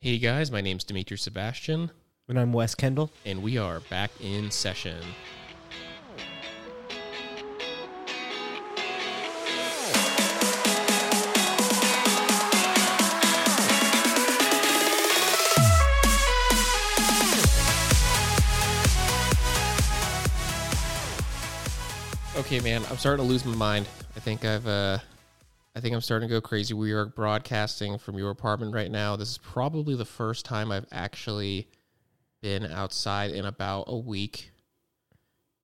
Hey guys, my name's Dimitri Sebastian. And I'm Wes Kendall. And we are back in session. Okay, man, I'm starting to lose my mind. I think I'm starting to go crazy. We are broadcasting from your apartment right now. This is probably the first time I've actually been outside in about a week.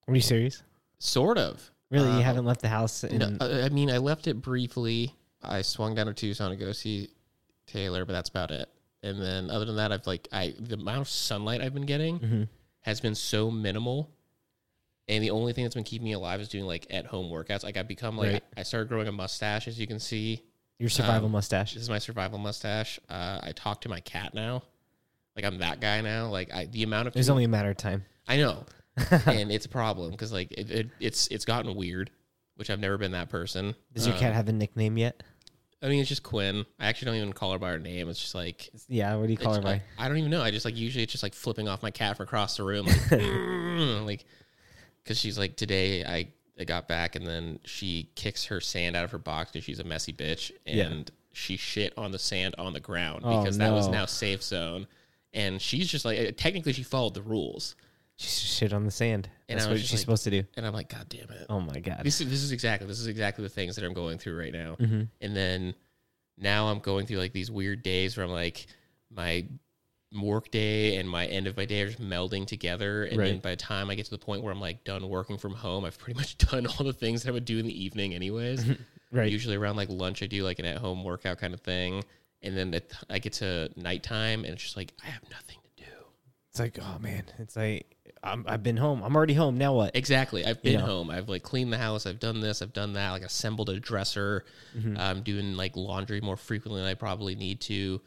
Are you serious? Sort of. Really? You haven't left the house? No, I mean, I left it briefly. I swung down to Tucson to go see Taylor, but that's about it. And then other than that, the amount of sunlight I've been getting has been so minimal. And the only thing that's been keeping me alive is doing at-home workouts. I started growing a mustache, as you can see. Your survival mustache. This is my survival mustache. I talk to my cat now. I'm that guy now. There's only a matter of time. I know. And it's a problem because it's gotten weird, which I've never been that person. Does your cat have a nickname yet? I mean, it's just Quinn. I actually don't even call her by her name. It's just yeah, what do you call her by? I don't even know. I just usually it's just flipping off my cat from across the room. Because she's today I got back, and then she kicks her sand out of her box because she's a messy bitch, and she shit on the sand on the ground because that was now safe zone. And she's just technically she followed the rules. She shit on the sand. And that's what she's supposed to do. And I'm like, God damn it. Oh, my God. This is exactly the things that I'm going through right now. Mm-hmm. And then now I'm going through these weird days where I'm my work day and my end of my day are just melding together, and then by the time I get to the point where I'm done working from home, I've pretty much done all the things that I would do in the evening anyways. Right. Usually around lunch I do an at-home workout kind of thing, and then I get to nighttime and it's just I have nothing to do. It's oh man, it's I've been home. I'm already home. Now what? Exactly. I've been home. I've cleaned the house. I've done this. I've done that. Assembled a dresser. Mm-hmm. I'm doing laundry more frequently than I probably need to.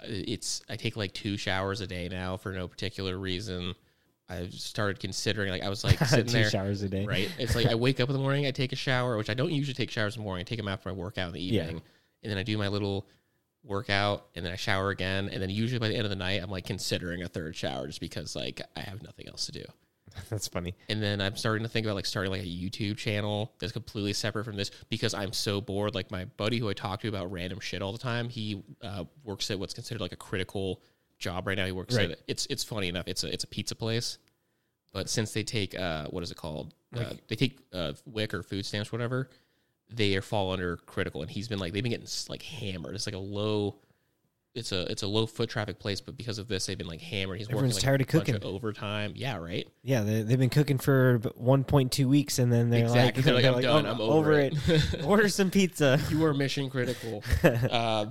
I take 2 showers a day now for no particular reason. I've started considering sitting two there 2 showers a day, right? It's I wake up in the morning, I take a shower, which I don't usually take showers in the morning. I take them after I work out in the evening, and then I do my little workout, and then I shower again, and then usually by the end of the night, I'm considering a third shower just because I have nothing else to do. That's funny. And then I'm starting to think about starting a YouTube channel that's completely separate from this because I'm so bored. My buddy who I talk to about random shit all the time, he works at what's considered a critical job right now. He works at it's funny enough. It's a pizza place, but since they take what is it called? They take WIC or food stamps, whatever. They fall under critical, and he's been they've been getting hammered. It's a low. It's a low foot traffic place, but because of this, they've been hammered. He's everyone's working tired of cooking overtime. Yeah, right. Yeah, they've been cooking for 1.2 weeks, and then they're I'm done. I'm over it. Order some pizza. You are mission critical.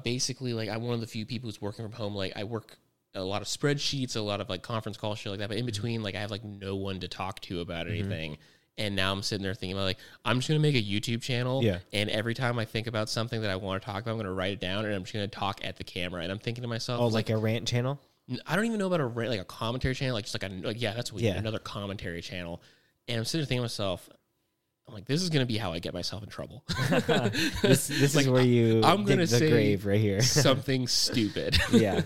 Basically, I'm one of the few people who's working from home. I work a lot of spreadsheets, a lot of conference call shit like that. But in between, I have no one to talk to about anything. Mm-hmm. And now I'm sitting there thinking about I'm just going to make a YouTube channel. Yeah. And every time I think about something that I want to talk about, I'm going to write it down and I'm just going to talk at the camera. And I'm thinking to myself. Oh, a rant channel? I don't even know about a rant, a commentary channel. That's weird. Yeah. Another commentary channel. And I'm sitting there thinking to myself, this is going to be how I get myself in trouble. This is where I'm going to say grave right here. Something stupid. Yeah.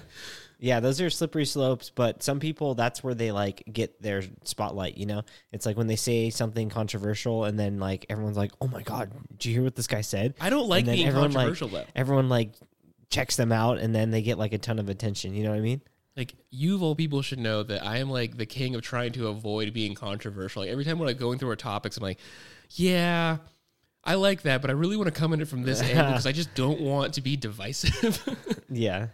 Yeah, those are slippery slopes, but some people, that's where they, get their spotlight, you know? It's when they say something controversial, and then, everyone's oh, my God, did you hear what this guy said? I don't like being controversial, though. Everyone, checks them out, and then they get, a ton of attention, you know what I mean? You of all people should know that I am, the king of trying to avoid being controversial. Every time when I'm going through our topics, I'm yeah, I like that, but I really want to come at it from this angle because I just don't want to be divisive. Yeah.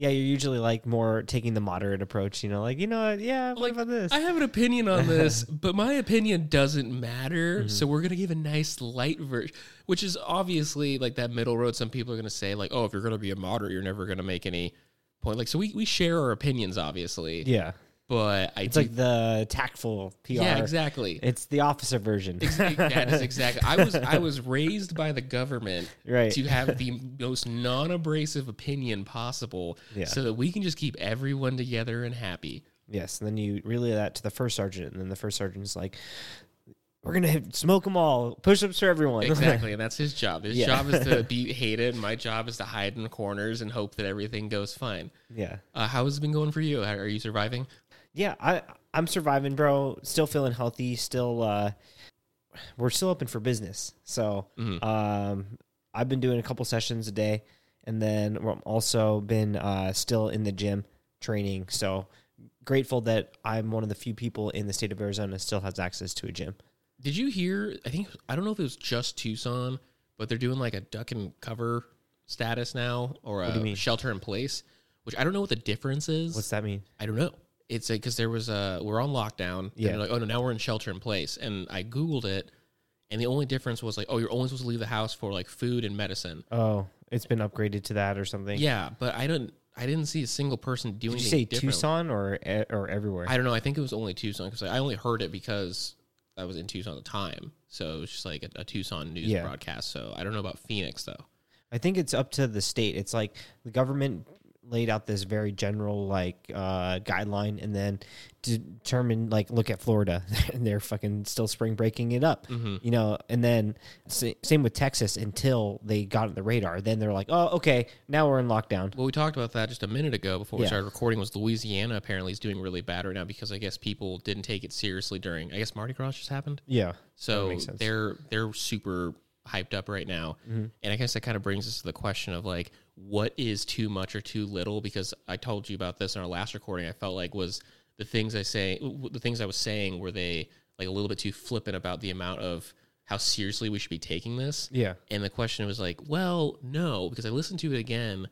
Yeah, you're usually more taking the moderate approach, what about this? I have an opinion on this, but my opinion doesn't matter, so we're going to give a nice light version, which is obviously that middle road. Some people are going to say oh, if you're going to be a moderate, you're never going to make any point. So we share our opinions, obviously. Yeah. But it's the tactful PR. Yeah, exactly. It's the officer version. That is exactly. I was raised by the government to have the most non-abrasive opinion possible, so that we can just keep everyone together and happy. Yes, and then you relay that to the first sergeant, and then the first sergeant's We're going to smoke them all. Push-ups for everyone. Exactly, and that's his job. His job is to be hated. My job is to hide in corners and hope that everything goes fine. Yeah. How has it been going for you? Are you surviving? Yeah, I'm surviving, bro. Still feeling healthy. Still, we're still open for business. So I've been doing a couple sessions a day, and then I've also been still in the gym training. So grateful that I'm one of the few people in the state of Arizona that still has access to a gym. Did you hear, I don't know if it was just Tucson, but they're doing like a duck and cover status now, or a shelter in place, which I don't know what the difference is. What's that mean? I don't know. It's because there was we're on lockdown. Yeah. And like, oh no, now we're in shelter in place. And I Googled it, and the only difference was like, oh, you're only supposed to leave the house for like food and medicine. Oh, it's been upgraded to that or something. Yeah, but I didn't see a single person doing anything different. Did you say Tucson or everywhere? I don't know. I think it was only Tucson, because I only heard it because I was in Tucson at the time. So it was just like a Tucson news broadcast. So I don't know about Phoenix, though. I think it's up to the state. It's like the government laid out this very general like guideline, and then determined, like, look at Florida, and they're fucking still spring breaking it up, you know. And then same with Texas until they got on the radar. Then they're like, oh, okay, now we're in lockdown. Well, we talked about that just a minute ago before we started recording. Was Louisiana apparently is doing really bad right now, because I guess people didn't take it seriously during, I guess, Mardi Gras just happened. Yeah, so they're super hyped up right now, and I guess that kind of brings us to the question of like, what is too much or too little? Because I told you about this in our last recording. I felt like the things I was saying, were they like a little bit too flippant about the amount of how seriously we should be taking this? Yeah. And the question was like, well, no, because I listened to it again,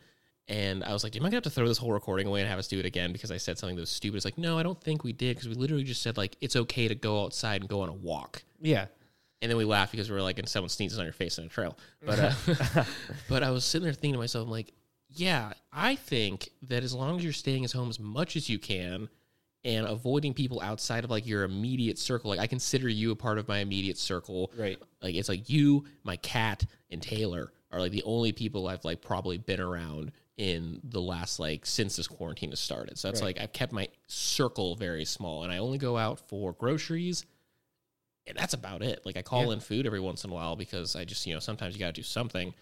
and I was like, am I going to have to throw this whole recording away and have us do it again because I said something that was stupid? It's like, no, I don't think we did, because we literally just said like, it's okay to go outside and go on a walk. Yeah. And then we laughed because we were like, and someone sneezes on your face on a trail. But but I was sitting there thinking to myself, I'm like, yeah, I think that as long as you're staying at home as much as you can and avoiding people outside of like your immediate circle, like I consider you a part of my immediate circle. Right. Like it's like you, my cat, and Taylor are like the only people I've like probably been around in the last like since this quarantine has started. So that's like I've kept my circle very small, and I only go out for groceries. And that's about it. Like I call in food every once in a while, because I just, you know, sometimes you got to do something.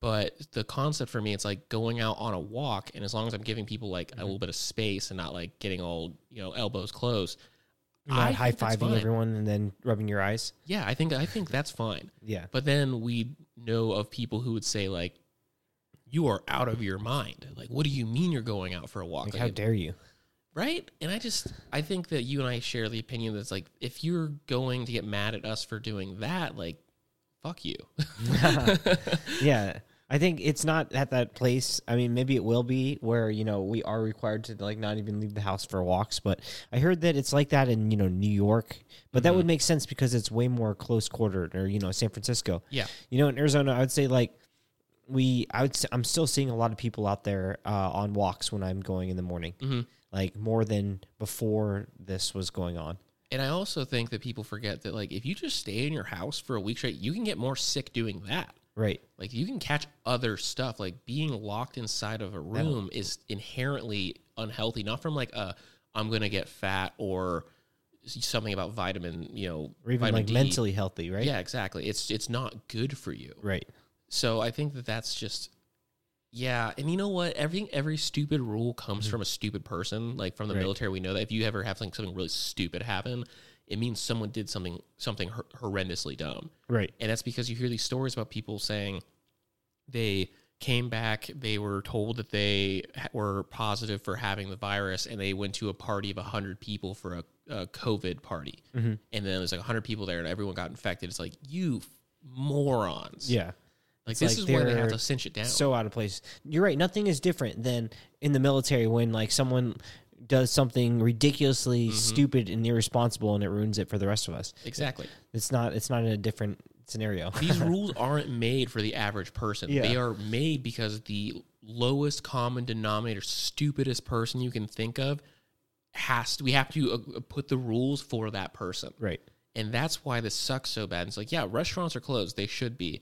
But the concept for me, it's like going out on a walk, and as long as I'm giving people like a little bit of space and not like getting all, you know, elbows close. Not high-fiving everyone and then rubbing your eyes. Yeah, I think that's fine. Yeah. But then we know of people who would say like, you are out of your mind. Like, what do you mean you're going out for a walk? Like how dare you? Right? And I think that you and I share the opinion that's like, if you're going to get mad at us for doing that, like, fuck you. Yeah. I think it's not at that place. I mean, maybe it will be where, you know, we are required to like not even leave the house for walks. But I heard that it's like that in, you know, New York. But that would make sense because it's way more close quartered, or, you know, San Francisco. Yeah. You know, in Arizona, I would say like, I'm still seeing a lot of people out there on walks when I'm going in the morning, like more than before this was going on. And I also think that people forget that like if you just stay in your house for a week straight, you can get more sick doing that. Right. Like you can catch other stuff. Like being locked inside of a room is inherently unhealthy, not from like I'm going to get fat or something about vitamin, you know, or even vitamin like D. Mentally healthy, right? Yeah, exactly. It's not good for you. Right. So I think that that's just, yeah. And you know what? Every stupid rule comes from a stupid person. Like from the military, we know that if you ever have something really stupid happen, it means someone did something horrendously dumb. Right. And that's because you hear these stories about people saying they came back, they were told that they were positive for having the virus, and they went to a party of 100 people for a COVID party. And then there's like 100 people there and everyone got infected. It's like, you morons. Yeah. Like, this is where they have to cinch it down. So out of place. You're right. Nothing is different than in the military when, like, someone does something ridiculously stupid and irresponsible and it ruins it for the rest of us. Exactly. It's not in a different scenario. These rules aren't made for the average person. Yeah. They are made because the lowest common denominator, stupidest person you can think of, we have to put the rules for that person. Right. And that's why this sucks so bad. It's like, yeah, restaurants are closed. They should be.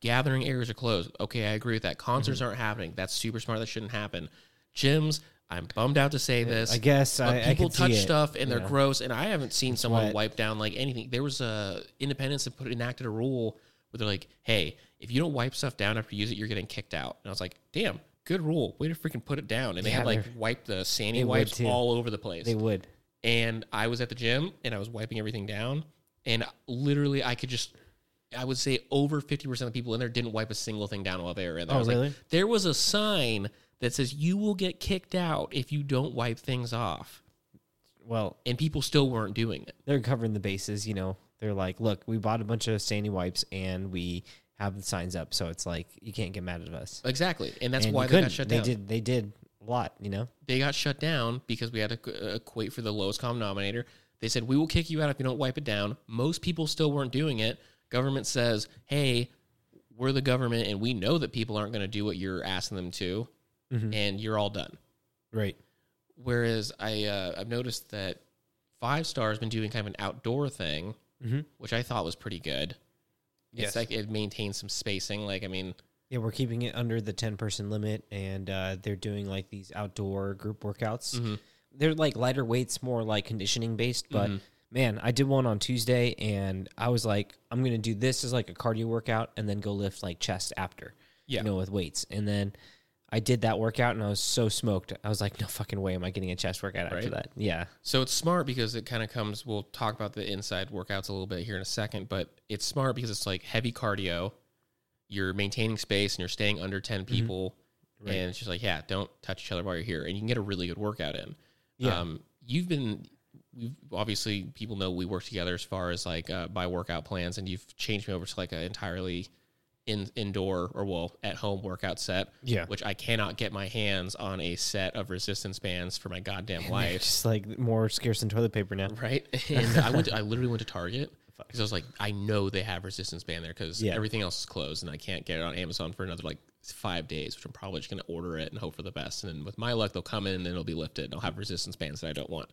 Gathering areas are closed. Okay, I agree with that. Concerts aren't happening. That's super smart. That shouldn't happen. Gyms, I'm bummed out to say this. I guess people touch stuff and they're gross, and I haven't seen someone wipe down like anything. There was a Independence that enacted a rule where they're like, "Hey, if you don't wipe stuff down after you use it, you're getting kicked out." And I was like, "Damn, good rule. Way to freaking put it down." And they had like wiped the sandy wipes all over the place. They would. And I was at the gym and I was wiping everything down, and literally I could just. I would say over 50% of the people in there didn't wipe a single thing down while they were in there. Oh, really? Like, there was a sign that says you will get kicked out if you don't wipe things off. Well, and people still weren't doing it. They're covering the bases, you know. They're like, look, we bought a bunch of sandy wipes and we have the signs up, so it's like you can't get mad at us. Exactly, and that's why they got shut down. They did a lot, you know. They got shut down because we had to equate for the lowest common denominator. They said we will kick you out if you don't wipe it down. Most people still weren't doing it. Government says, hey, we're the government, and we know that people aren't going to do what you're asking them to, and you're all done. Right. Whereas I've noticed that Five Star has been doing kind of an outdoor thing, which I thought was pretty good. Yes. It's like it maintains some spacing. Like, I mean... Yeah, we're keeping it under the 10-person limit, and they're doing, like, these outdoor group workouts. They're, like, lighter weights, more, like, conditioning-based, but... Man, I did one on Tuesday, and I was like, I'm going to do this as like a cardio workout and then go lift like chest after, you know, with weights. And then I did that workout, and I was so smoked. I was like, no fucking way am I getting a chest workout after that. Yeah. So it's smart because it kind of comes, we'll talk about the inside workouts a little bit here in a second, but it's smart because it's like heavy cardio. You're maintaining space, and you're staying under 10 people. Right. And it's just like, yeah, don't touch each other while you're here. And you can get a really good workout in. Yeah. We've obviously, people know we work together as far as like my workout plans, and you've changed me over to like an entirely indoor or at home workout set. Yeah, which I cannot get my hands on a set of resistance bands for my goddamn life. It's just like more scarce than toilet paper now, right? And I literally went to Target because I was like, I know they have resistance band there because everything else is closed, and I can't get it on Amazon for another like 5 days, which I'm probably just going to order it and hope for the best. And then with my luck, they'll come in and it'll be lifted, and I'll have resistance bands that I don't want.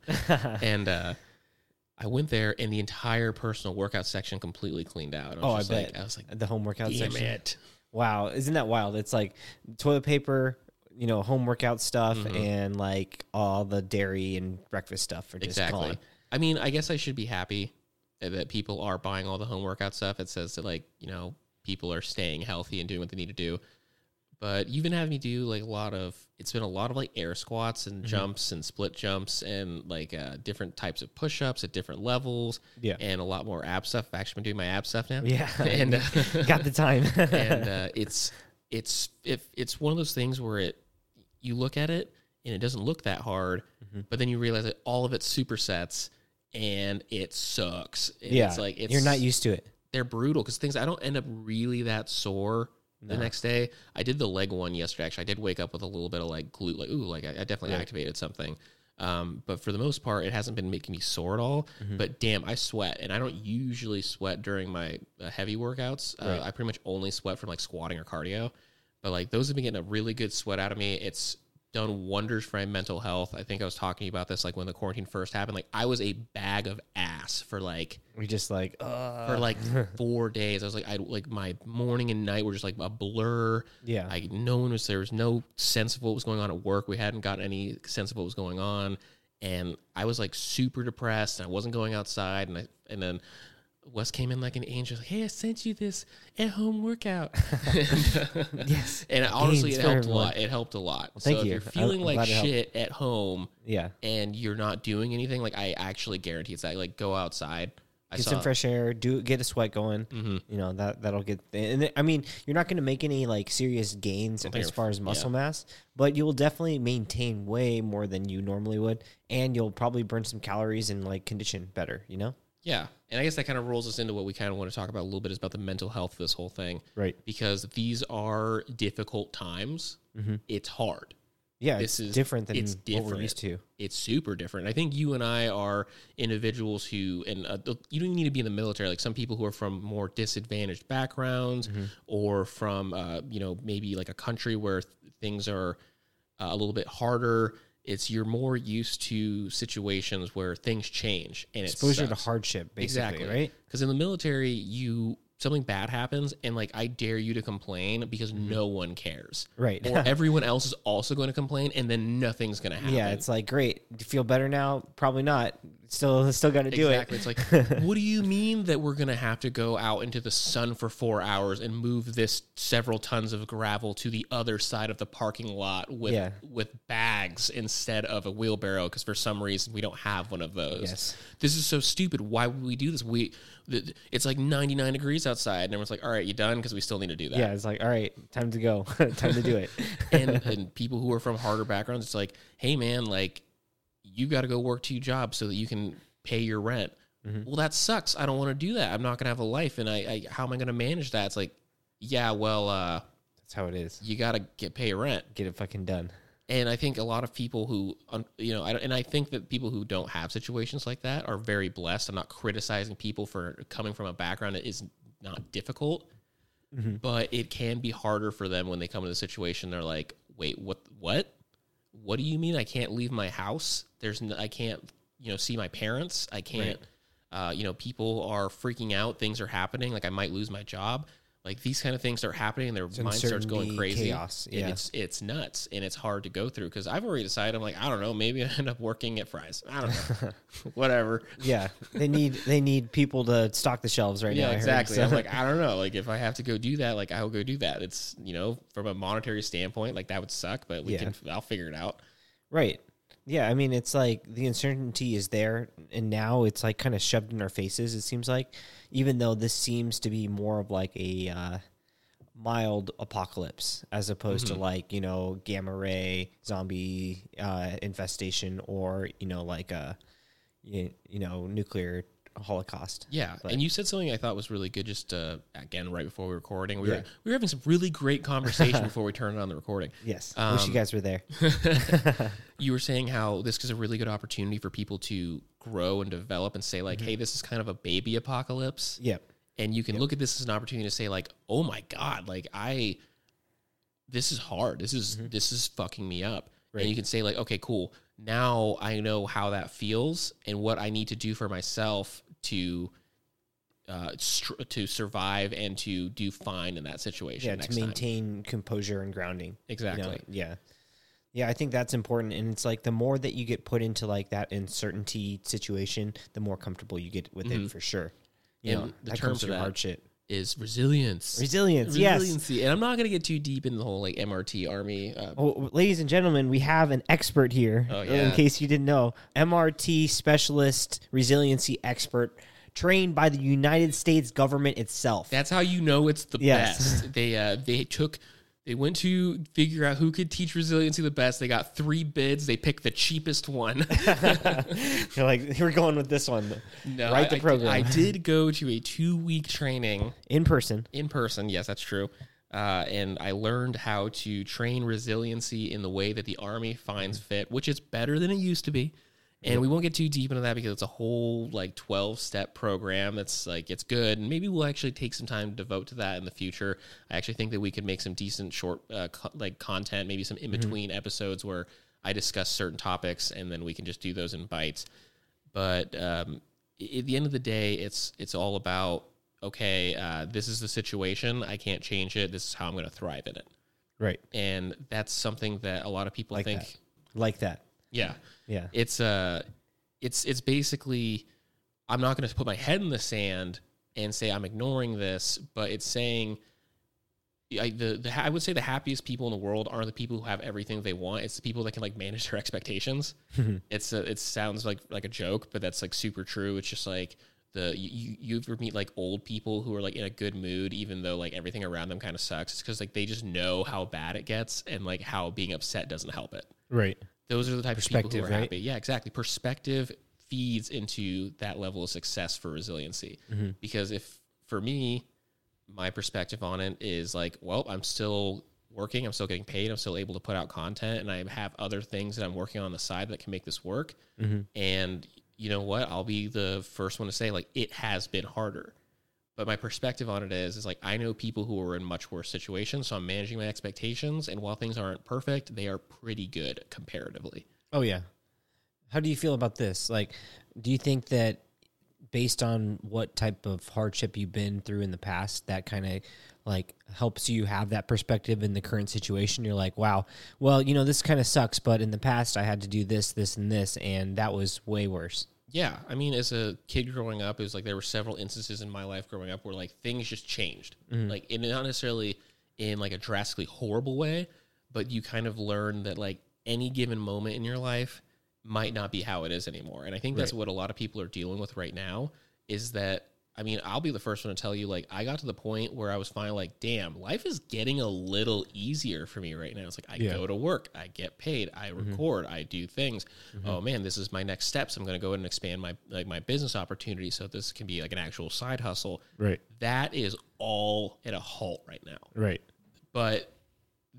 And I went there, and the entire personal workout section completely cleaned out. I was like, the home workout section. Damn it! Wow, isn't that wild? It's like toilet paper, you know, home workout stuff, and like all the dairy and breakfast stuff are just gone. I mean, I guess I should be happy that people are buying all the home workout stuff. It says that like, you know, people are staying healthy and doing what they need to do. But you've been having me do like a lot of like air squats and jumps and split jumps and like different types of push ups at different levels. Yeah. And a lot more ab stuff. I've actually been doing my ab stuff now. Yeah. And got the time. And it's one of those things where you look at it and it doesn't look that hard, but then you realize that all of it's supersets and it sucks. And it's like you're not used to it. They're brutal because I don't end up really that sore. The next day, I did the leg one yesterday. Actually, I did wake up with a little bit of like glute, like I definitely activated something. But for the most part, it hasn't been making me sore at all. But damn, I sweat, and I don't usually sweat during my heavy workouts. I pretty much only sweat from like squatting or cardio. But like those have been getting a really good sweat out of me. It's done wonders for my mental health. I think I was talking about this like when the quarantine first happened. Like I was a bag of ass for like for like 4 days. I was like my morning and night were just like a blur. Yeah, like no one was there. Was no sense of what was going on at work. We hadn't gotten any sense of what was going on, and I was like super depressed. And I wasn't going outside, and then. Wes came in like an angel. Like, hey, I sent you this at-home workout. Yes. And honestly, it helped a lot. It helped a lot. Well, thank you. If you're feeling like shit at home and you're not doing anything, like I actually guarantee it's that. Like go outside. Get some fresh air. Get a sweat going. You know, that'll get... And I mean, you're not going to make any like serious gains as far as muscle mass, but you'll definitely maintain way more than you normally would, and you'll probably burn some calories and like condition better, you know? Yeah, and I guess that kind of rolls us into what we kind of want to talk about a little bit is about the mental health of this whole thing. Right. Because these are difficult times. It's hard. Yeah, it's different than what we're used to. It's super different. I think you and I are individuals who, and you don't need to be in the military, like some people who are from more disadvantaged backgrounds or from, you know, maybe like a country where things are a little bit harder. You're more used to situations where things change and it's exposure to hardship, basically, right? Because in the military, you something bad happens and like I dare you to complain because no one cares. Right. Or everyone else is also going to complain and then nothing's going to happen. Yeah, it's like, great. Do you feel better now? Probably not. Still going to do it. Exactly. It's like, what do you mean that we're going to have to go out into the sun for 4 hours and move this several tons of gravel to the other side of the parking lot with bags instead of a wheelbarrow because for some reason we don't have one of those. Yes. This is so stupid. Why would we do this? It's like 99 degrees outside and everyone's like, all right, you done? Because we still need to do that. Yeah, it's like, all right, time to go. Time to do it. and people who are from harder backgrounds, it's like, hey, man, like, you got to go work two jobs so that you can pay your rent. Mm-hmm. Well, that sucks. I don't want to do that. I'm not going to have a life, and I how am I going to manage that? It's like, yeah, well... that's how it is. You got to pay your rent. Get it fucking done. And I think a lot of people who, and I think that people who don't have situations like that are very blessed. I'm not criticizing people for coming from a background that is not difficult, mm-hmm. but it can be harder for them when they come to the situation. They're like, wait, what? What do you mean I can't leave my house? I can't, see my parents. I can't, people are freaking out. Things are happening. Like I might lose my job. Like these kind of things are happening. And their mind starts going crazy. Chaos. Yeah. And it's nuts. And it's hard to go through. Cause I've already decided, I'm like, I don't know, maybe I end up working at Fry's. I don't know. Whatever. Yeah. They need people to stock the shelves right now. Exactly. So. I'm like, I don't know. Like if I have to go do that, like I will go do that. It's, from a monetary standpoint, like that would suck, but we can, I'll figure it out. Right. Yeah, I mean, it's like the uncertainty is there, and now it's like kind of shoved in our faces, it seems like, even though this seems to be more of like a mild apocalypse as opposed to like, gamma ray, zombie infestation or, like a, nuclear holocaust. Yeah, but, and you said something I thought was really good just, again, right before we were recording. We were having some really great conversation before we turned on the recording. Yes, I wish you guys were there. You were saying how this is a really good opportunity for people to grow and develop and say, like, hey, this is kind of a baby apocalypse. Yep. And you can look at this as an opportunity to say, like, oh, my God, like, this is hard. This is fucking me up. Right. And you can say, like, okay, cool. Now I know how that feels and what I need to do for myself to survive and to do fine in that situation. Yeah, next to maintain composure and grounding. Exactly. Yeah. Yeah, I think that's important. And it's like the more that you get put into like that uncertainty situation, the more comfortable you get with it for sure. The term for that hardship is resilience. Resiliency. Yes. And I'm not going to get too deep in the whole like MRT Army. Ladies and gentlemen, we have an expert here in case you didn't know. MRT specialist, resiliency expert, trained by the United States government itself. That's how you know it's the best. They went to figure out who could teach resiliency the best. They got 3 bids. They picked the cheapest one. You're like, we're going with this one. No, the program. I did go to a 2-week training. In person. Yes, that's true. And I learned how to train resiliency in the way that the Army finds fit, which is better than it used to be. And we won't get too deep into that because it's a whole like 12-step program that's like it's good, and maybe we'll actually take some time to devote to that in the future. I actually think that we could make some decent short content, maybe some in between episodes where I discuss certain topics, and then we can just do those in bites. But at the end of the day, it's all about this is the situation. I can't change it. This is how I'm going to thrive in it. Right, and that's something that a lot of people think like that. Yeah. It's basically, I'm not going to put my head in the sand and say I'm ignoring this, but it's saying, I would say the happiest people in the world aren't the people who have everything they want. It's the people that can like manage their expectations. It sounds like a joke, but that's like super true. It's just like you ever meet like old people who are like in a good mood, even though like everything around them kind of sucks. It's because like they just know how bad it gets and like how being upset doesn't help it. Right. Those are the type of people who are happy. Yeah, exactly. Perspective feeds into that level of success for resiliency. Because for me, my perspective on it is like, well, I'm still working. I'm still getting paid. I'm still able to put out content. And I have other things that I'm working on the side that can make this work. And you know what? I'll be the first one to say, like, it has been harder. But my perspective on it is like, I know people who are in much worse situations, so I'm managing my expectations. And while things aren't perfect, they are pretty good comparatively. Oh, yeah. How do you feel about this? Like, do you think that based on what type of hardship you've been through in the past, that kind of like helps you have that perspective in the current situation. You're like, wow, well, you know, this kind of sucks, but in the past I had to do this, this, and this, and that was way worse. Yeah. I mean, as a kid growing up, it was like there were several instances in my life growing up where like things just changed. Mm-hmm. Like, and not necessarily in like a drastically horrible way, but you kind of learn that like any given moment in your life might not be how it is anymore. And I think that's what a lot of people are dealing with right now is that, I mean, I'll be the first one to tell you, like, I got to the point where I was finally like, damn, life is getting a little easier for me right now. It's like, I go to work, I get paid, I record, I do things. Mm-hmm. Oh man, this is my next steps. I'm going to go ahead and expand my, like my business opportunity. So this can be like an actual side hustle. Right. That is all at a halt right now. Right. But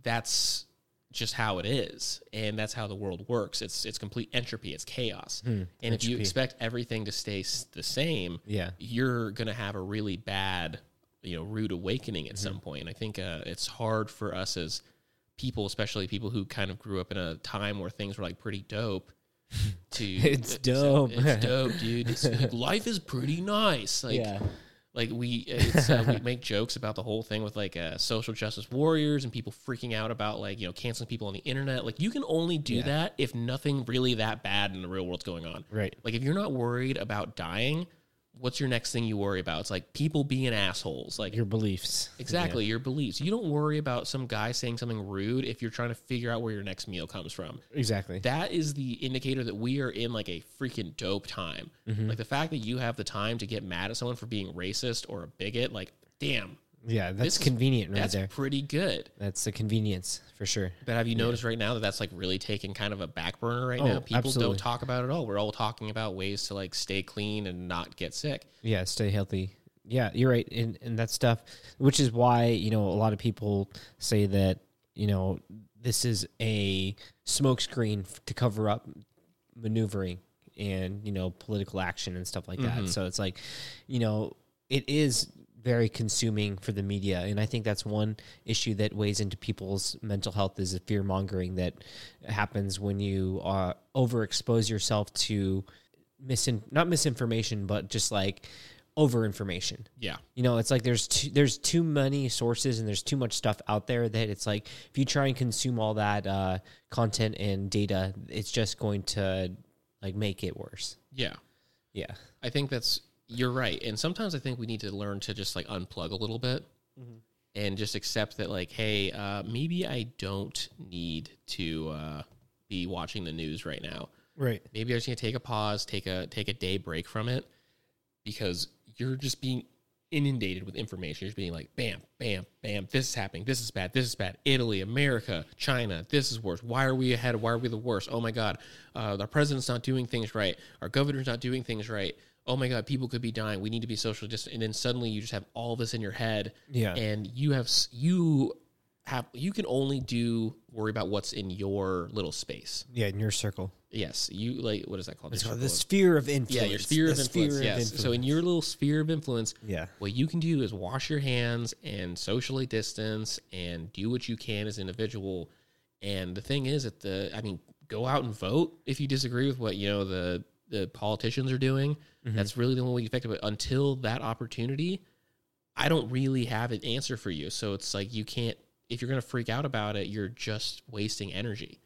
that's just how it is. And that's how the world works. It's complete entropy. It's chaos. And if you expect everything to stay the same, you're going to have a really bad, you know, rude awakening at some point. And I think it's hard for us as people, especially people who kind of grew up in a time where things were like pretty dope. It's dope, dude. It's like, life is pretty nice. Like, like we make jokes about the whole thing with like social justice warriors and people freaking out about like, you know, canceling people on the internet. Like you can only do that if nothing really that bad in the real world's going on. Right. Like if you're not worried about dying, what's your next thing you worry about? It's like people being assholes. Like your beliefs. Exactly, your beliefs. You don't worry about some guy saying something rude if you're trying to figure out where your next meal comes from. Exactly. That is the indicator that we are in like a freaking dope time. Mm-hmm. Like the fact that you have the time to get mad at someone for being racist or a bigot, like damn. Yeah, that's convenient right there. That's pretty good. That's the convenience for sure. But have you noticed right now that that's like really taking kind of a back burner right now? People don't talk about it at all. We're all talking about ways to like stay clean and not get sick. Yeah, stay healthy. Yeah, you're right. And that stuff, which is why, you know, a lot of people say that, you know, this is a smokescreen to cover up maneuvering and, you know, political action and stuff like that. So it's like, you know, it is very consuming for the media. And I think that's one issue that weighs into people's mental health is the fear mongering that happens when you overexpose yourself to not misinformation, but just like over information. Yeah. You know, it's like there's too many sources and there's too much stuff out there that it's like, if you try and consume all that content and data, it's just going to like make it worse. Yeah. Yeah. I think you're right. And sometimes I think we need to learn to just like unplug a little bit and just accept that like, hey, maybe I don't need to be watching the news right now. Right. Maybe I just need to take a pause, take a day break from it, because you're just being inundated with information. You're just being like, bam, bam, bam, this is happening. This is bad, Italy, America, China, this is worse. Why are we ahead? Why are we the worst? Oh my God. Our president's not doing things right. Our governor's not doing things right. Oh my God, people could be dying. We need to be social distant. And then suddenly you just have all this in your head. Yeah. And you can only worry about what's in your little space. Yeah. In your circle. Yes. You like, what is that called? It's called the sphere of influence. Yeah. Your sphere of influence. So in your little sphere of influence, what you can do is wash your hands and socially distance and do what you can as an individual. And the thing is go out and vote if you disagree with what, you know, the politicians are doing. That's really the only way effective. But until that opportunity, I don't really have an answer for you. So it's like you can't. If you're going to freak out about it, you're just wasting energy.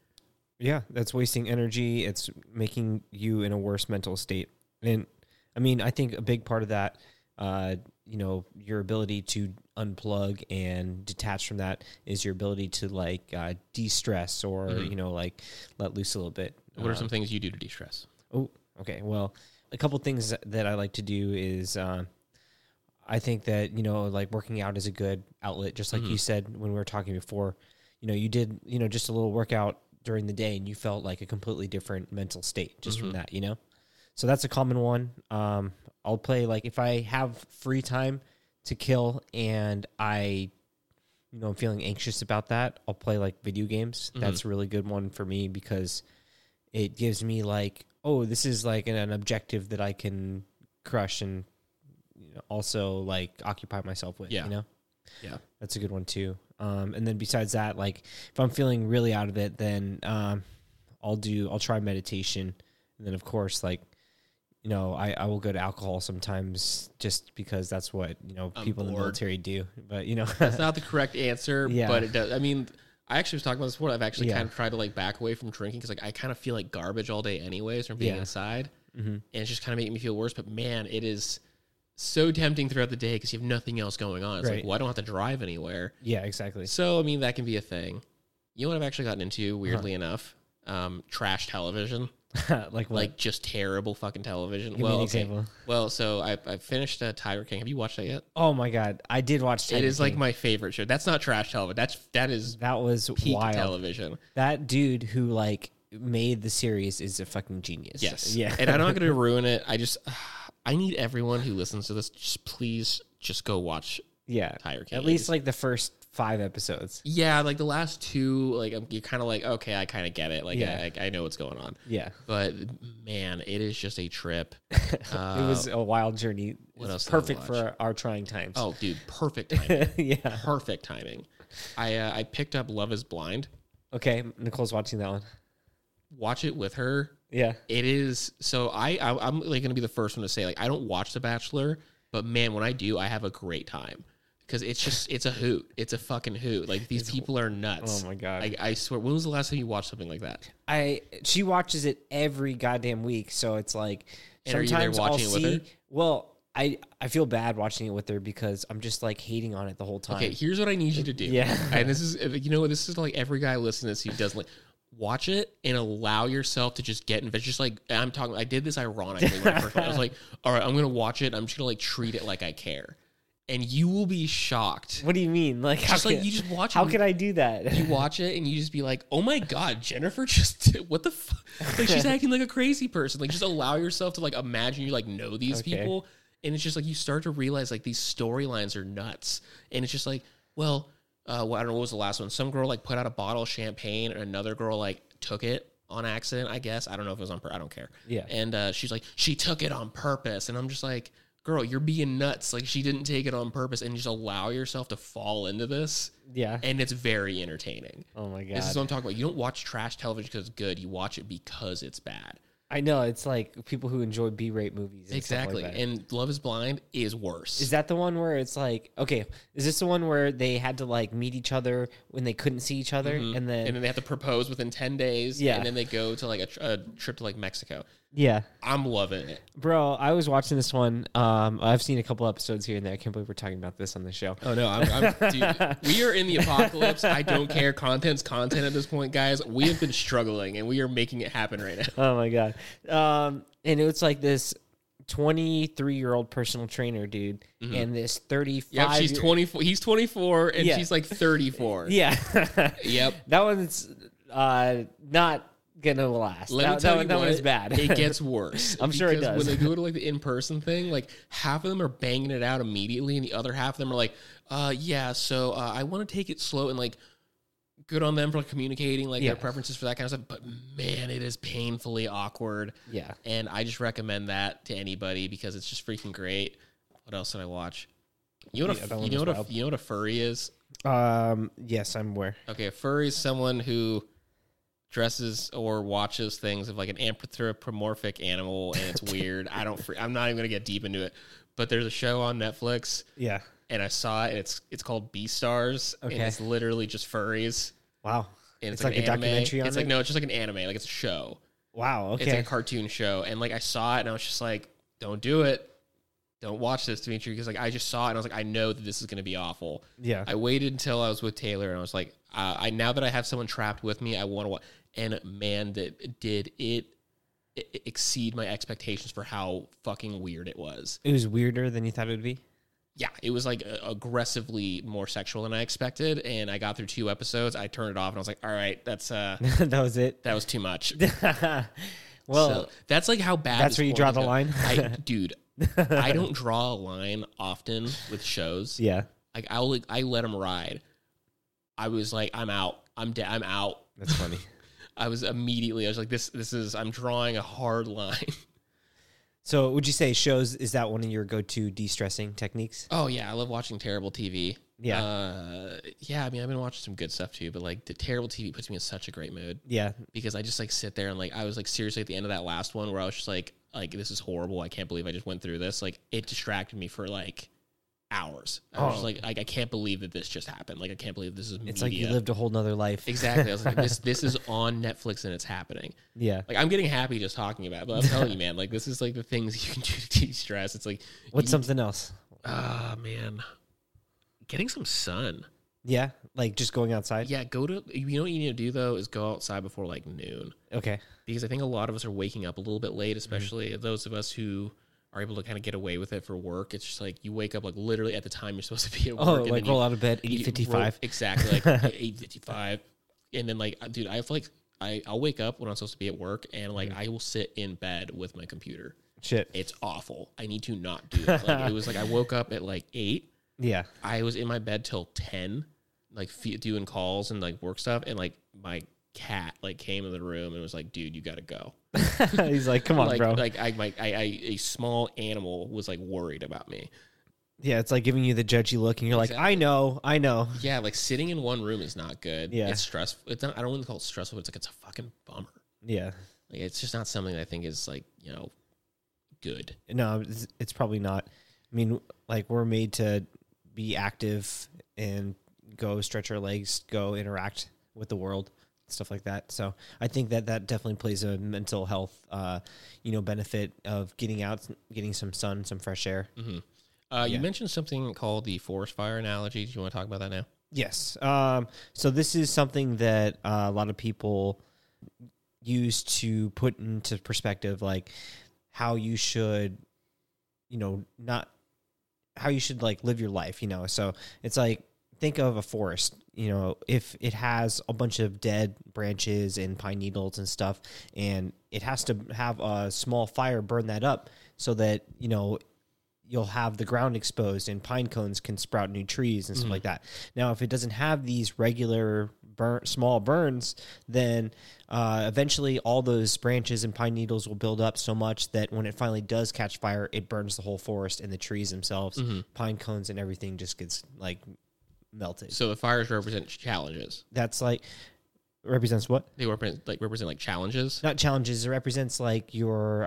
Yeah, that's wasting energy. It's making you in a worse mental state. And I mean, I think a big part of that, you know, your ability to unplug and detach from that is your ability to like de-stress or you know, like let loose a little bit. What are some things you do to de-stress? Oh, okay. Well, a couple things that I like to do is I think that, you know, like working out is a good outlet. Just like you said when we were talking before, you know, you did, you know, just a little workout during the day and you felt like a completely different mental state just from that, you know? So that's a common one. I'll play like if I have free time to kill and I'm feeling anxious about that, I'll play like video games. That's a really good one for me because it gives me like, oh, this is like an objective that I can crush and also like occupy myself with, you know? Yeah. That's a good one too. And then besides that, like if I'm feeling really out of it, then I'll try meditation. And then of course, like, you know, I will go to alcohol sometimes just because that's what, you know, I'm people bored. In the military do. But, you know. That's not the correct answer, yeah. But it does. I mean, I actually was talking about this before. I've actually kind of tried to, like, back away from drinking because, like, I kind of feel like garbage all day anyways from being inside. Mm-hmm. And it's just kind of making me feel worse. But, man, it is so tempting throughout the day because you have nothing else going on. It's like, well, I don't have to drive anywhere. Yeah, exactly. So, I mean, that can be a thing. You know what I've actually gotten into, weirdly enough? Trash television. Like what? Like just terrible fucking television. Give me an example. Okay. Well, so I finished Tiger King. Have you watched that yet? Oh my god, I did watch Tiger King. It is like my favorite show. That's not trash television. That was peak wild television. That dude who like made the series is a fucking genius. Yes. Yeah. And I'm not going to ruin it. I need everyone who listens to this just please just go watch Tiger King. At least like the first 5 episodes. Yeah, like the last 2, like you're kind of like, okay, I kind of get it. Like I know what's going on. Yeah. But man, it is just a trip. It was a wild journey. What else? Perfect for our trying times. Oh, dude, perfect timing. Yeah. Perfect timing. I picked up Love is Blind. Okay, Nicole's watching that one. Watch it with her. Yeah. It is so I'm like going to be the first one to say like I don't watch The Bachelor, but man, when I do, I have a great time. Because it's a hoot. It's a fucking hoot. Like, these people are nuts. Oh, my God. I swear. When was the last time you watched something like that? She watches it every goddamn week. So it's like, sometimes are you there watching it with her? Well, I feel bad watching it with her because I'm just, like, hating on it the whole time. Okay, here's what I need you to do. Yeah. And this is, you know, this is, like, every guy listening to this who doesn't, like, watch it and allow yourself to just get invested. Just like I'm talking, I did this ironically when I first I was like, all right, I'm going to watch it. I'm just going to, like, treat it like I care. And you will be shocked. What do you mean? Like, you just watch it. How could I do that? You watch it and you just be like, oh my God, Jennifer just did, what the fuck? Like, she's acting like a crazy person. Like, just allow yourself to, like, imagine you, like, know these people. And it's just like, you start to realize, like, these storylines are nuts. And it's just like, well, I don't know, what was the last one? Some girl, like, put out a bottle of champagne and another girl, like, took it on accident, I guess. I don't know if it was on purpose. I don't care. Yeah. And she's like, she took it on purpose. And I'm just like, girl, you're being nuts. Like, she didn't take it on purpose, and just allow yourself to fall into this. Yeah. And it's very entertaining. Oh, my God. This is what I'm talking about. You don't watch trash television because it's good. You watch it because it's bad. I know. It's like people who enjoy B-rate movies. And exactly. Like, and Love is Blind is worse. Is that the one where it's like, okay, is this the one where they had to, like, meet each other when they couldn't see each other? Mm-hmm. And then they have to propose within 10 days. Yeah. And then they go to, like, a trip to, like, Mexico. Yeah. I'm loving it. Bro, I was watching this one. I've seen a couple episodes here and there. I can't believe we're talking about this on the show. Oh, no. Dude, we are in the apocalypse. I don't care. Content's content at this point, guys. We have been struggling, and we are making it happen right now. Oh, my God. And it was like this 23-year-old personal trainer, dude, mm-hmm. and this 35. Yep, she's 24. He's 24, and she's like 34. Yeah. Yep. That one's not gonna last. That one is bad. It gets worse. I'm sure it does. When they go to like the in-person thing, like half of them are banging it out immediately, and the other half of them are like, I want to take it slow, and like good on them for like, communicating like their preferences for that kind of stuff. But man, it is painfully awkward. Yeah. And I just recommend that to anybody because it's just freaking great. What else did I watch? You know what a furry is? Yes, I'm aware. Okay, a furry is someone who dresses or watches things of like an anthropomorphic animal, and it's weird. I'm not even gonna get deep into it, but there's a show on Netflix. Yeah, and I saw it. And it's called Beastars. Okay, and it's literally just furries. Wow, and it's like an a anime. Documentary. On it's it? Like no, it's just like an anime. Like it's a show. Wow, okay, it's like a cartoon show. And like I saw it, and I was just like, don't do it. Don't watch this, Dimitri, because like I just saw it and I was like, I know that this is going to be awful. Yeah. I waited until I was with Taylor and I was like, I now that I have someone trapped with me, I want to watch. And man, that did it exceed my expectations for how fucking weird it was. It was weirder than you thought it would be. Yeah, it was like aggressively more sexual than I expected, and I got through 2 episodes. I turned it off and I was like, all right, that's that was it. That was too much. Well, so, that's like how bad. That's where you draw the line, dude. I don't draw a line often with shows. Yeah. Like I let them ride. I was like, I'm out. I'm out. That's funny. I was like, this is, I'm drawing a hard line. So would you say shows, is that one of your go-to de-stressing techniques? Oh yeah. I love watching terrible TV. Yeah. I mean, I've been watching some good stuff too, but like the terrible TV puts me in such a great mood. Yeah. Because I just like sit there and like, I was like seriously at the end of that last one where I was just like, like, this is horrible. I can't believe I just went through this. Like, it distracted me for like hours. I was just like, I can't believe that this just happened. Like, I can't believe this is media. It's like you lived a whole nother life. Exactly. I was like, this is on Netflix and it's happening. Yeah. Like, I'm getting happy just talking about it, but I'm telling you, man, like, this is like the things you can do to de-stress. It's like... What's something else? Ah, man. Getting some sun. Yeah, like just going outside? Yeah, you know what you need to do, though, is go outside before, like, noon. Okay. Because I think a lot of us are waking up a little bit late, especially those of us who are able to kind of get away with it for work. It's just, like, you wake up, like, literally at the time you're supposed to be at work. Oh, and like, roll out of bed, 8:55. Exactly, like, 8:55. And then, like, dude, I feel like I'll wake up when I'm supposed to be at work, and, like, I will sit in bed with my computer. Shit. It's awful. I need to not do it. Like, it was, like, I woke up at, like, 8. Yeah. I was in my bed till 10. Like doing calls and like work stuff, and like my cat like came in the room and was like, "Dude, you gotta go." He's like, "Come on, like, bro." Like a small animal was like worried about me. Yeah, it's like giving you the judgy look, and you're like, "I know." Yeah, like sitting in one room is not good. Yeah, it's stressful. It's not. I don't want to call it stressful, but it's like it's a fucking bummer. Yeah, like it's just not something that I think is like, you know, good. No, it's probably not. I mean, like we're made to be active and go stretch our legs, go interact with the world, stuff like that. So I think that definitely plays a mental health, benefit of getting out, getting some sun, some fresh air. Mm-hmm. You mentioned something called the forest fire analogy. Do you want to talk about that now? Yes. So this is something that a lot of people use to put into perspective, like how you should, like live your life, so it's like, think of a forest, if it has a bunch of dead branches and pine needles and stuff, and it has to have a small fire burn that up so that, you'll have the ground exposed and pine cones can sprout new trees and stuff like that. Now, if it doesn't have these regular small burns, then eventually all those branches and pine needles will build up so much that when it finally does catch fire, it burns the whole forest and the trees themselves, pine cones and everything just gets like... melted. So the fires represent challenges. That's like represents what? They represent challenges. Not challenges. It represents like your,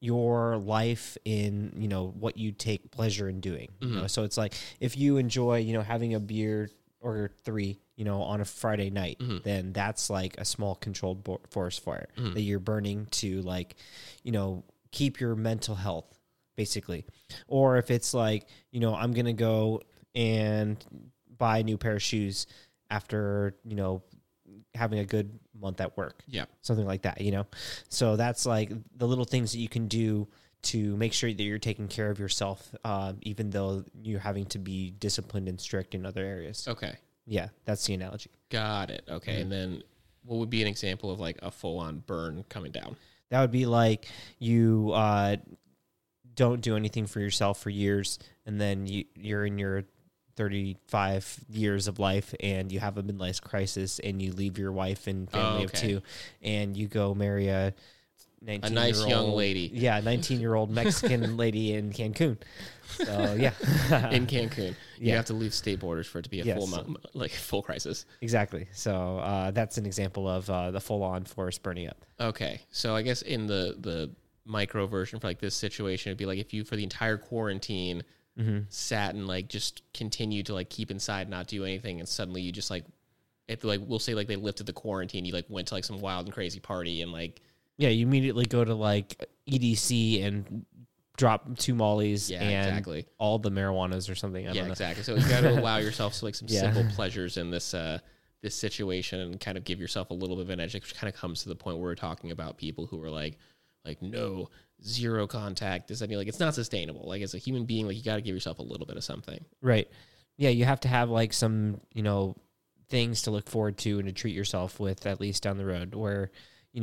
your life in, what you take pleasure in doing. Mm-hmm. So it's like if you enjoy, having a beer or three, on a Friday night, then that's like a small controlled forest fire that you're burning to like, keep your mental health basically. Or if it's like, I'm going to go and buy a new pair of shoes after, having a good month at work. Yeah. Something like that, So that's like the little things that you can do to make sure that you're taking care of yourself, even though you're having to be disciplined and strict in other areas. Okay. Yeah, that's the analogy. Got it. Okay. Mm-hmm. And then what would be an example of like a full-on burn coming down? That would be like you don't do anything for yourself for years, and then you're in your 35 years of life and you have a midlife crisis and you leave your wife and family of two and you go marry a nice young lady. Yeah, 19-year-old Mexican lady in Cancun. So, yeah. In Cancun. You have to leave state borders for it to be a full crisis. Exactly. So, that's an example of the full-on forest burning up. Okay. So, I guess in the micro version for like this situation, it'd be like if you for the entire quarantine sat and like just continue to like keep inside, not do anything, and suddenly you just like, if like we'll say like they lifted the quarantine, you like went to like some wild and crazy party and like you immediately go to like EDC and drop 2 mollies and exactly all the marijuanas or something. I don't know. Exactly. So you got to allow yourself to like some simple pleasures in this situation and kind of give yourself a little bit of an edge, which kind of comes to the point where we're talking about people who are like no, zero contact, this, I mean, like it's not sustainable. Like as a human being, like you got to give yourself a little bit of something. Right. Yeah, you have to have like some, things to look forward to and to treat yourself with at least down the road where, you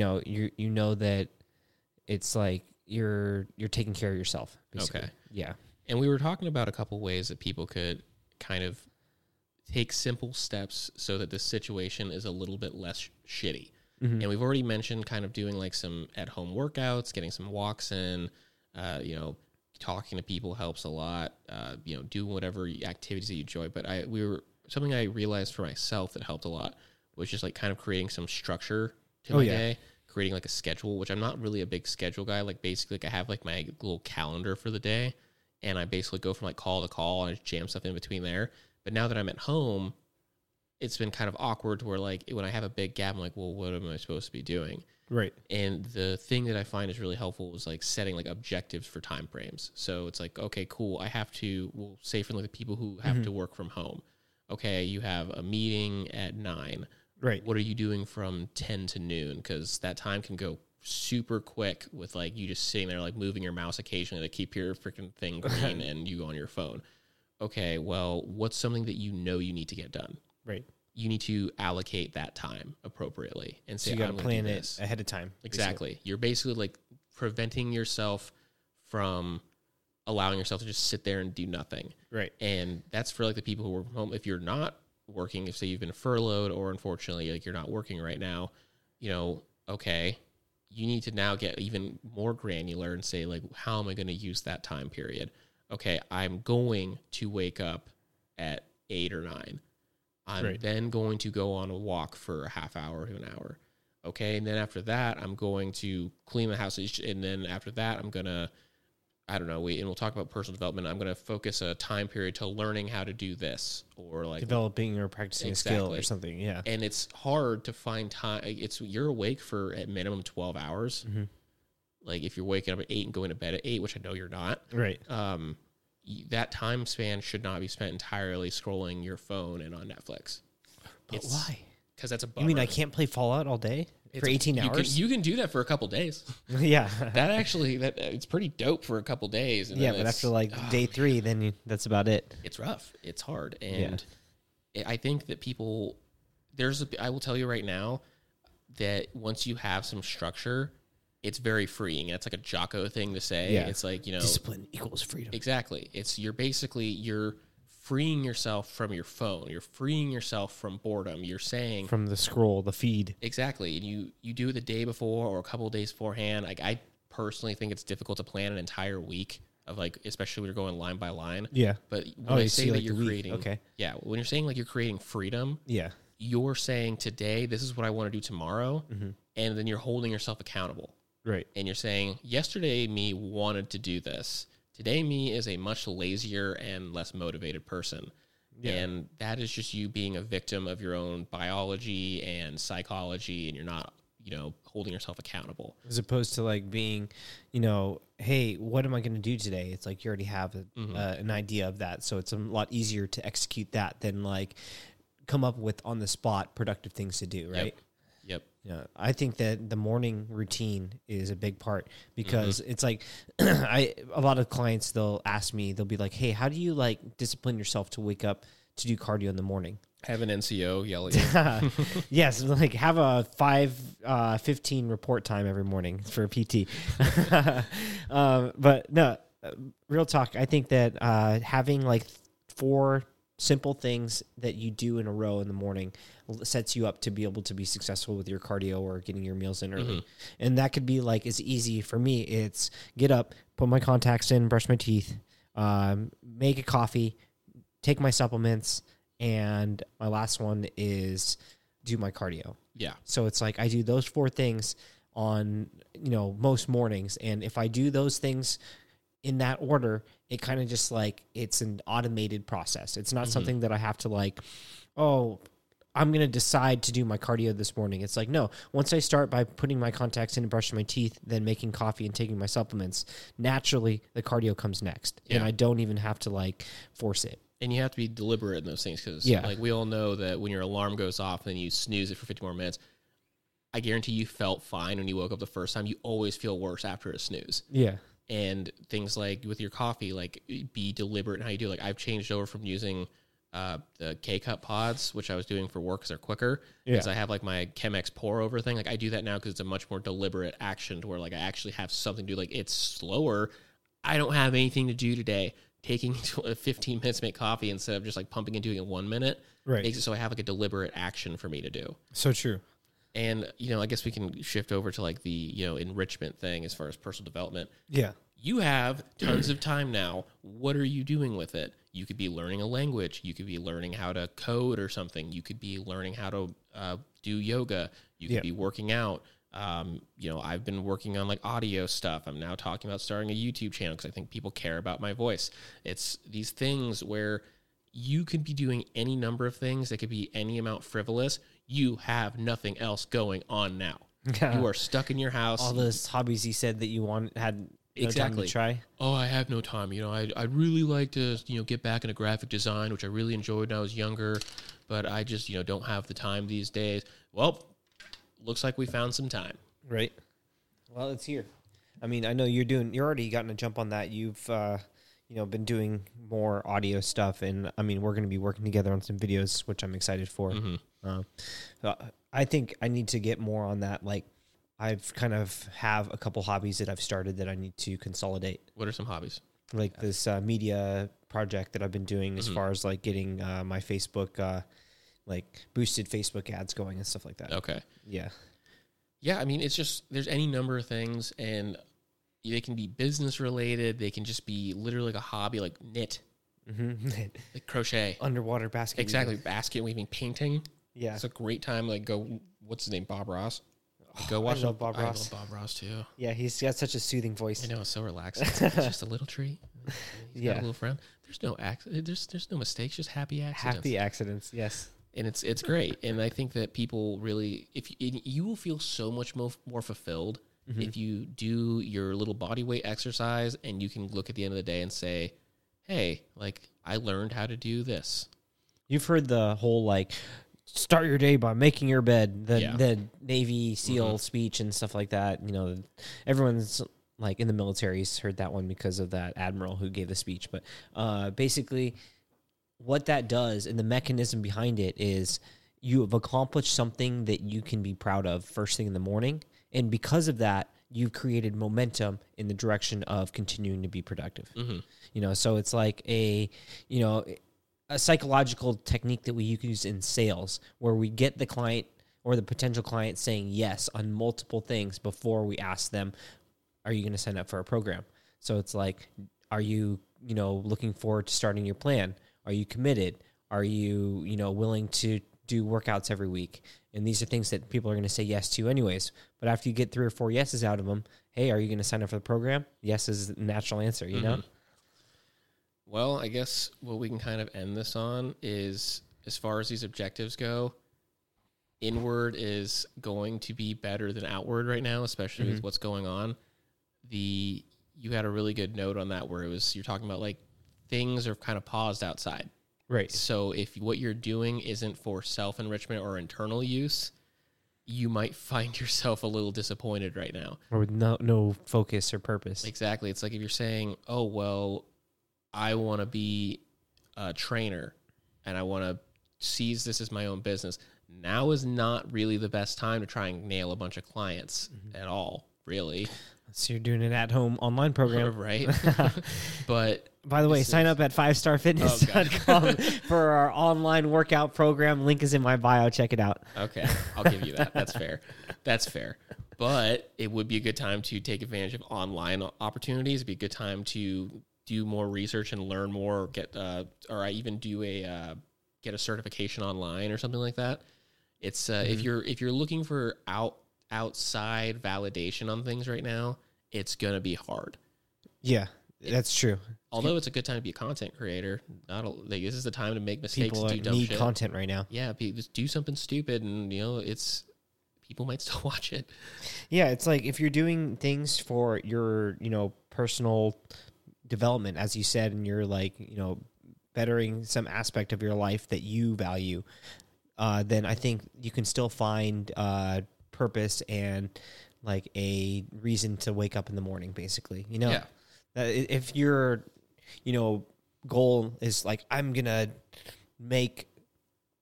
know that it's like you're taking care of yourself, basically. Okay. Yeah. And we were talking about a couple ways that people could kind of take simple steps so that this situation is a little bit less shitty. Mm-hmm. And we've already mentioned kind of doing like some at-home workouts, getting some walks in, talking to people helps a lot, doing whatever activities that you enjoy. But something I realized for myself that helped a lot was just like kind of creating some structure to my day, creating like a schedule, which I'm not really a big schedule guy. Like basically like I have like my little calendar for the day and I basically go from like call to call and I jam stuff in between there. But now that I'm at home, it's been kind of awkward to where like when I have a big gap, I'm like, well, what am I supposed to be doing? Right. And the thing that I find is really helpful is like setting like objectives for time frames. So it's like, okay, cool. I have to, we'll say for like the people who have to work from home. Okay, you have a meeting at 9. Right. What are you doing from 10 to noon? Because that time can go super quick with like you just sitting there like moving your mouse occasionally to keep your freaking thing green and you on your phone. Okay, well, what's something that you know you need to get done? Right. You need to allocate that time appropriately and say, so you gotta plan it ahead of time. Exactly. Basically. You're basically like preventing yourself from allowing yourself to just sit there and do nothing. Right. And that's for like the people who work from home. If you're not working, if say you've been furloughed or unfortunately like you're not working right now, you know, okay, you need to now get even more granular and say like, how am I going to use that time period? Okay, I'm going to wake up at 8 or 9. I'm then going to go on a walk for a half hour to an hour. Okay, and then after that, I'm going to clean the house. And then after that, I'm going to, I don't know, and we'll talk about personal development. I'm going to focus a time period to learning how to do this or like developing or practicing a skill or something. Yeah. And it's hard to find time. It's you're awake for at minimum 12 hours. Mm-hmm. Like if you're waking up at 8 and going to bed at 8, which I know you're not. Right. That time span should not be spent entirely scrolling your phone and on Netflix. But why? Because that's a bummer. You mean I can't play Fallout all day? For 18 hours? You can do that for a couple days. Yeah. That it's pretty dope for a couple days. And yeah, but after like day 3, then that's about it. It's rough. It's hard. And I think that people, I will tell you right now that once you have some structure, it's very freeing. It's like a Jocko thing to say. Yeah. It's like, you know. Discipline equals freedom. Exactly. You're freeing yourself from your phone. You're freeing yourself from boredom. You're saying from the scroll, the feed. Exactly. And you do it the day before or a couple of days beforehand. Like I personally think it's difficult to plan an entire week of like, especially when you're going line by line. Yeah. But when I say that you're creating, when you're saying like you're creating freedom. Yeah. You're saying today, this is what I want to do tomorrow. Mm-hmm. And then you're holding yourself accountable. Right. And you're saying yesterday me wanted to do this. Today, me is a much lazier and less motivated person. Yeah. And that is just you being a victim of your own biology and psychology, and you're not, holding yourself accountable. As opposed to like being, hey, what am I going to do today? It's like you already have an idea of that. So it's a lot easier to execute that than like come up with on the spot productive things to do, right? Yep. Yeah, I think that the morning routine is a big part because it's like a lot of clients, they'll ask me, they'll be like, hey, how do you like discipline yourself to wake up to do cardio in the morning? Have an NCO yell at you. Yes, like have a 5:15 report time every morning for PT. But no, real talk, I think that having like 4 simple things that you do in a row in the morning sets you up to be able to be successful with your cardio or getting your meals in early. Mm-hmm. And that could be like as easy for me. It's get up, put my contacts in, brush my teeth, make a coffee, take my supplements, and my last one is do my cardio. Yeah. So it's like I do those 4 things on, most mornings. And if I do those things in that order, it kind of just like it's an automated process. It's not something that I have to like, I'm going to decide to do my cardio this morning. It's like, no, once I start by putting my contacts in and brushing my teeth, then making coffee and taking my supplements, naturally the cardio comes next. Yeah. And I don't even have to like force it. And you have to be deliberate in those things because like we all know that when your alarm goes off and you snooze it for 50 more minutes, I guarantee you felt fine when you woke up the first time. You always feel worse after a snooze. Yeah. And things like with your coffee, like be deliberate in how you do. Like I've changed over from using the K-Cup pods, which I was doing for work because they're quicker. Because I have like my Chemex pour over thing. Like I do that now because it's a much more deliberate action to where like I actually have something to do. Like it's slower. I don't have anything to do today. Taking 15 minutes to make coffee instead of just like pumping and doing it in 1 minute. Right. Makes it so I have like a deliberate action for me to do. So true. And, I guess we can shift over to like the, enrichment thing as far as personal development. Yeah. You have tons of time now. What are you doing with it? You could be learning a language. You could be learning how to code or something. You could be learning how to do yoga. You could be working out. I've been working on like audio stuff. I'm now talking about starting a YouTube channel because I think people care about my voice. It's these things where you could be doing any number of things that could be any amount frivolous. You have nothing else going on now. Yeah. You are stuck in your house. All those hobbies you said that you had no time to try. Oh, I have no time. I'd really like to, get back into graphic design, which I really enjoyed when I was younger, but I just, don't have the time these days. Well, looks like we found some time. Right. Well, it's here. I mean, I know you're already gotten a jump on that. You've, been doing more audio stuff, and I mean, we're going to be working together on some videos, which I'm excited for. Mm-hmm. I think I need to get more on that. Like, I've kind of have a couple hobbies that I've started that I need to consolidate. What are some hobbies? Like this media project that I've been doing, as far as like getting my Facebook, boosted Facebook ads going and stuff like that. Okay. Yeah. Yeah. I mean, it's just, there's any number of things, and they can be business related. They can just be literally like a hobby, like knit, like crochet, underwater basket. Exactly. Weaving. Basket weaving, painting. Yeah. It's a great time. Like what's his name? Bob Ross. Go watch Bob Ross. I love Bob Ross too. Yeah. He's got such a soothing voice. I know. It's so relaxing. It's just a little treat. He's got a little friend. There's no accident. There's no mistakes. Just happy accidents. Happy accidents. Yes. And it's great. And I think that people really, you will feel so much more fulfilled if you do your little body weight exercise, and you can look at the end of the day and say, hey, like, I learned how to do this. You've heard the whole, like, start your day by making your bed, the Navy SEAL speech and stuff like that. Everyone's, like, in the military's heard that one because of that admiral who gave the speech. But basically, what that does and the mechanism behind it is you have accomplished something that you can be proud of first thing in the morning. And because of that, you've created momentum in the direction of continuing to be productive. Mm-hmm. So it's like a psychological technique that we use in sales, where we get the client or the potential client saying yes on multiple things before we ask them, are you going to sign up for a program? So it's like, are you, looking forward to starting your plan? Are you committed? Are you, willing to do workouts every week? And these are things that people are going to say yes to anyways. But after you get 3 or 4 yeses out of them, hey, are you going to sign up for the program? Yes is the natural answer, know? Well, I guess what we can kind of end this on is, as far as these objectives go, inward is going to be better than outward right now, especially with what's going on. You had a really good note on that where you're talking about like things are kind of paused outside. Right. So if what you're doing isn't for self-enrichment or internal use, you might find yourself a little disappointed right now. Or with no focus or purpose. Exactly. It's like if you're saying, oh, well, I want to be a trainer and I want to seize this as my own business. Now is not really the best time to try and nail a bunch of clients at all, really. So you're doing an at-home online program. Right. But by the way, sign up at fivestarfitness.com for our online workout program. Link is in my bio. Check it out. Okay. I'll give you that. That's fair. That's fair. But it would be a good time to take advantage of online opportunities. It'd be a good time to do more research and learn more, or get a certification online or something like that. It's if you're looking for outside validation on things right now, it's going to be hard. Yeah, that's true. Although it's a good time to be a content creator. This is the time to make mistakes. People do dumb shit. Content right now. Yeah, just do something stupid and, it's people might still watch it. Yeah, it's like if you're doing things for your, personal development, as you said, and you're like, bettering some aspect of your life that you value, then I think you can still find purpose and like a reason to wake up in the morning, basically. If your goal is like, I'm gonna make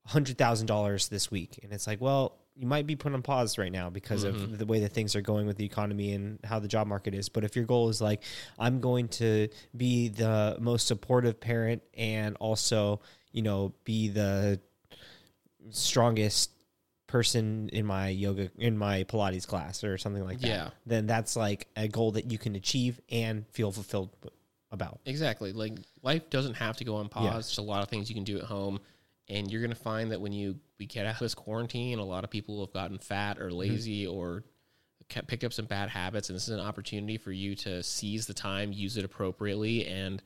$100,000 this week, and it's like, well, you might be put on pause right now because of the way that things are going with the economy and how the job market is. But if your goal is like, I'm going to be the most supportive parent and also be the strongest person in my Pilates class or something like that, then that's like a goal that you can achieve and feel fulfilled about. Exactly. Like, life doesn't have to go on pause. There's a lot of things you can do at home, and you're going to find that when we get out of this quarantine, a lot of people have gotten fat or lazy or picked up some bad habits, and this is an opportunity for you to seize the time, use it appropriately, and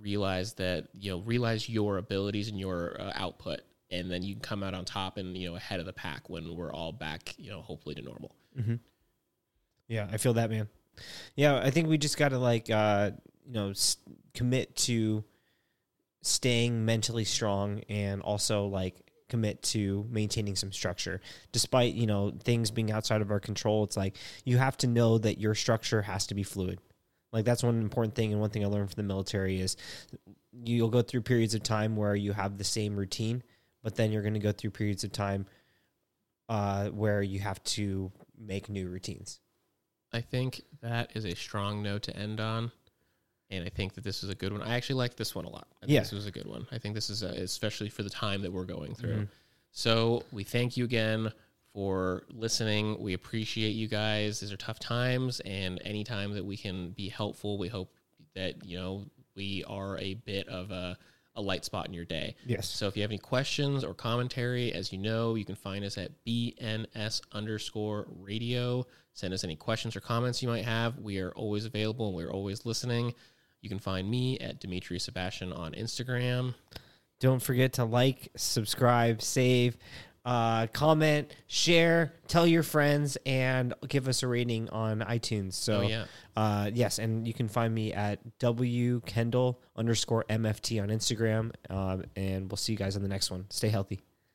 realize that, you know, realize your abilities and your output, and then you can come out on top and, you know, ahead of the pack when we're all back, you know, hopefully to normal. Mm-hmm. Yeah, I feel that, man. Yeah, I think we just got to, like, you know, commit to staying mentally strong, and also, like, commit to maintaining some structure despite, you know, things being outside of our control. It's like you have to know that your structure has to be fluid. Like, that's one important thing. And one thing I learned from the military is you'll go through periods of time where you have the same routine, but then you're going to go through periods of time where you have to make new routines. I think that is a strong note to end on. And I think that this is a good one. I actually like this one a lot. This was a good one. I think this is, especially for the time that we're going through. Mm-hmm. So we thank you again for listening. We appreciate you guys. These are tough times, and any time that we can be helpful, we hope that, you know, we are a bit of a light spot in your day. Yes. So if you have any questions or commentary, as you know, you can find us at BNS_radio. Send us any questions or comments you might have. We are always available, and we're always listening. You can find me at Dimitri Sebastian on Instagram. Don't forget to like, subscribe, save, comment, share, tell your friends, and give us a rating on iTunes. So, yes, and you can find me at WKendall_MFT on Instagram, and we'll see you guys on the next one. Stay healthy.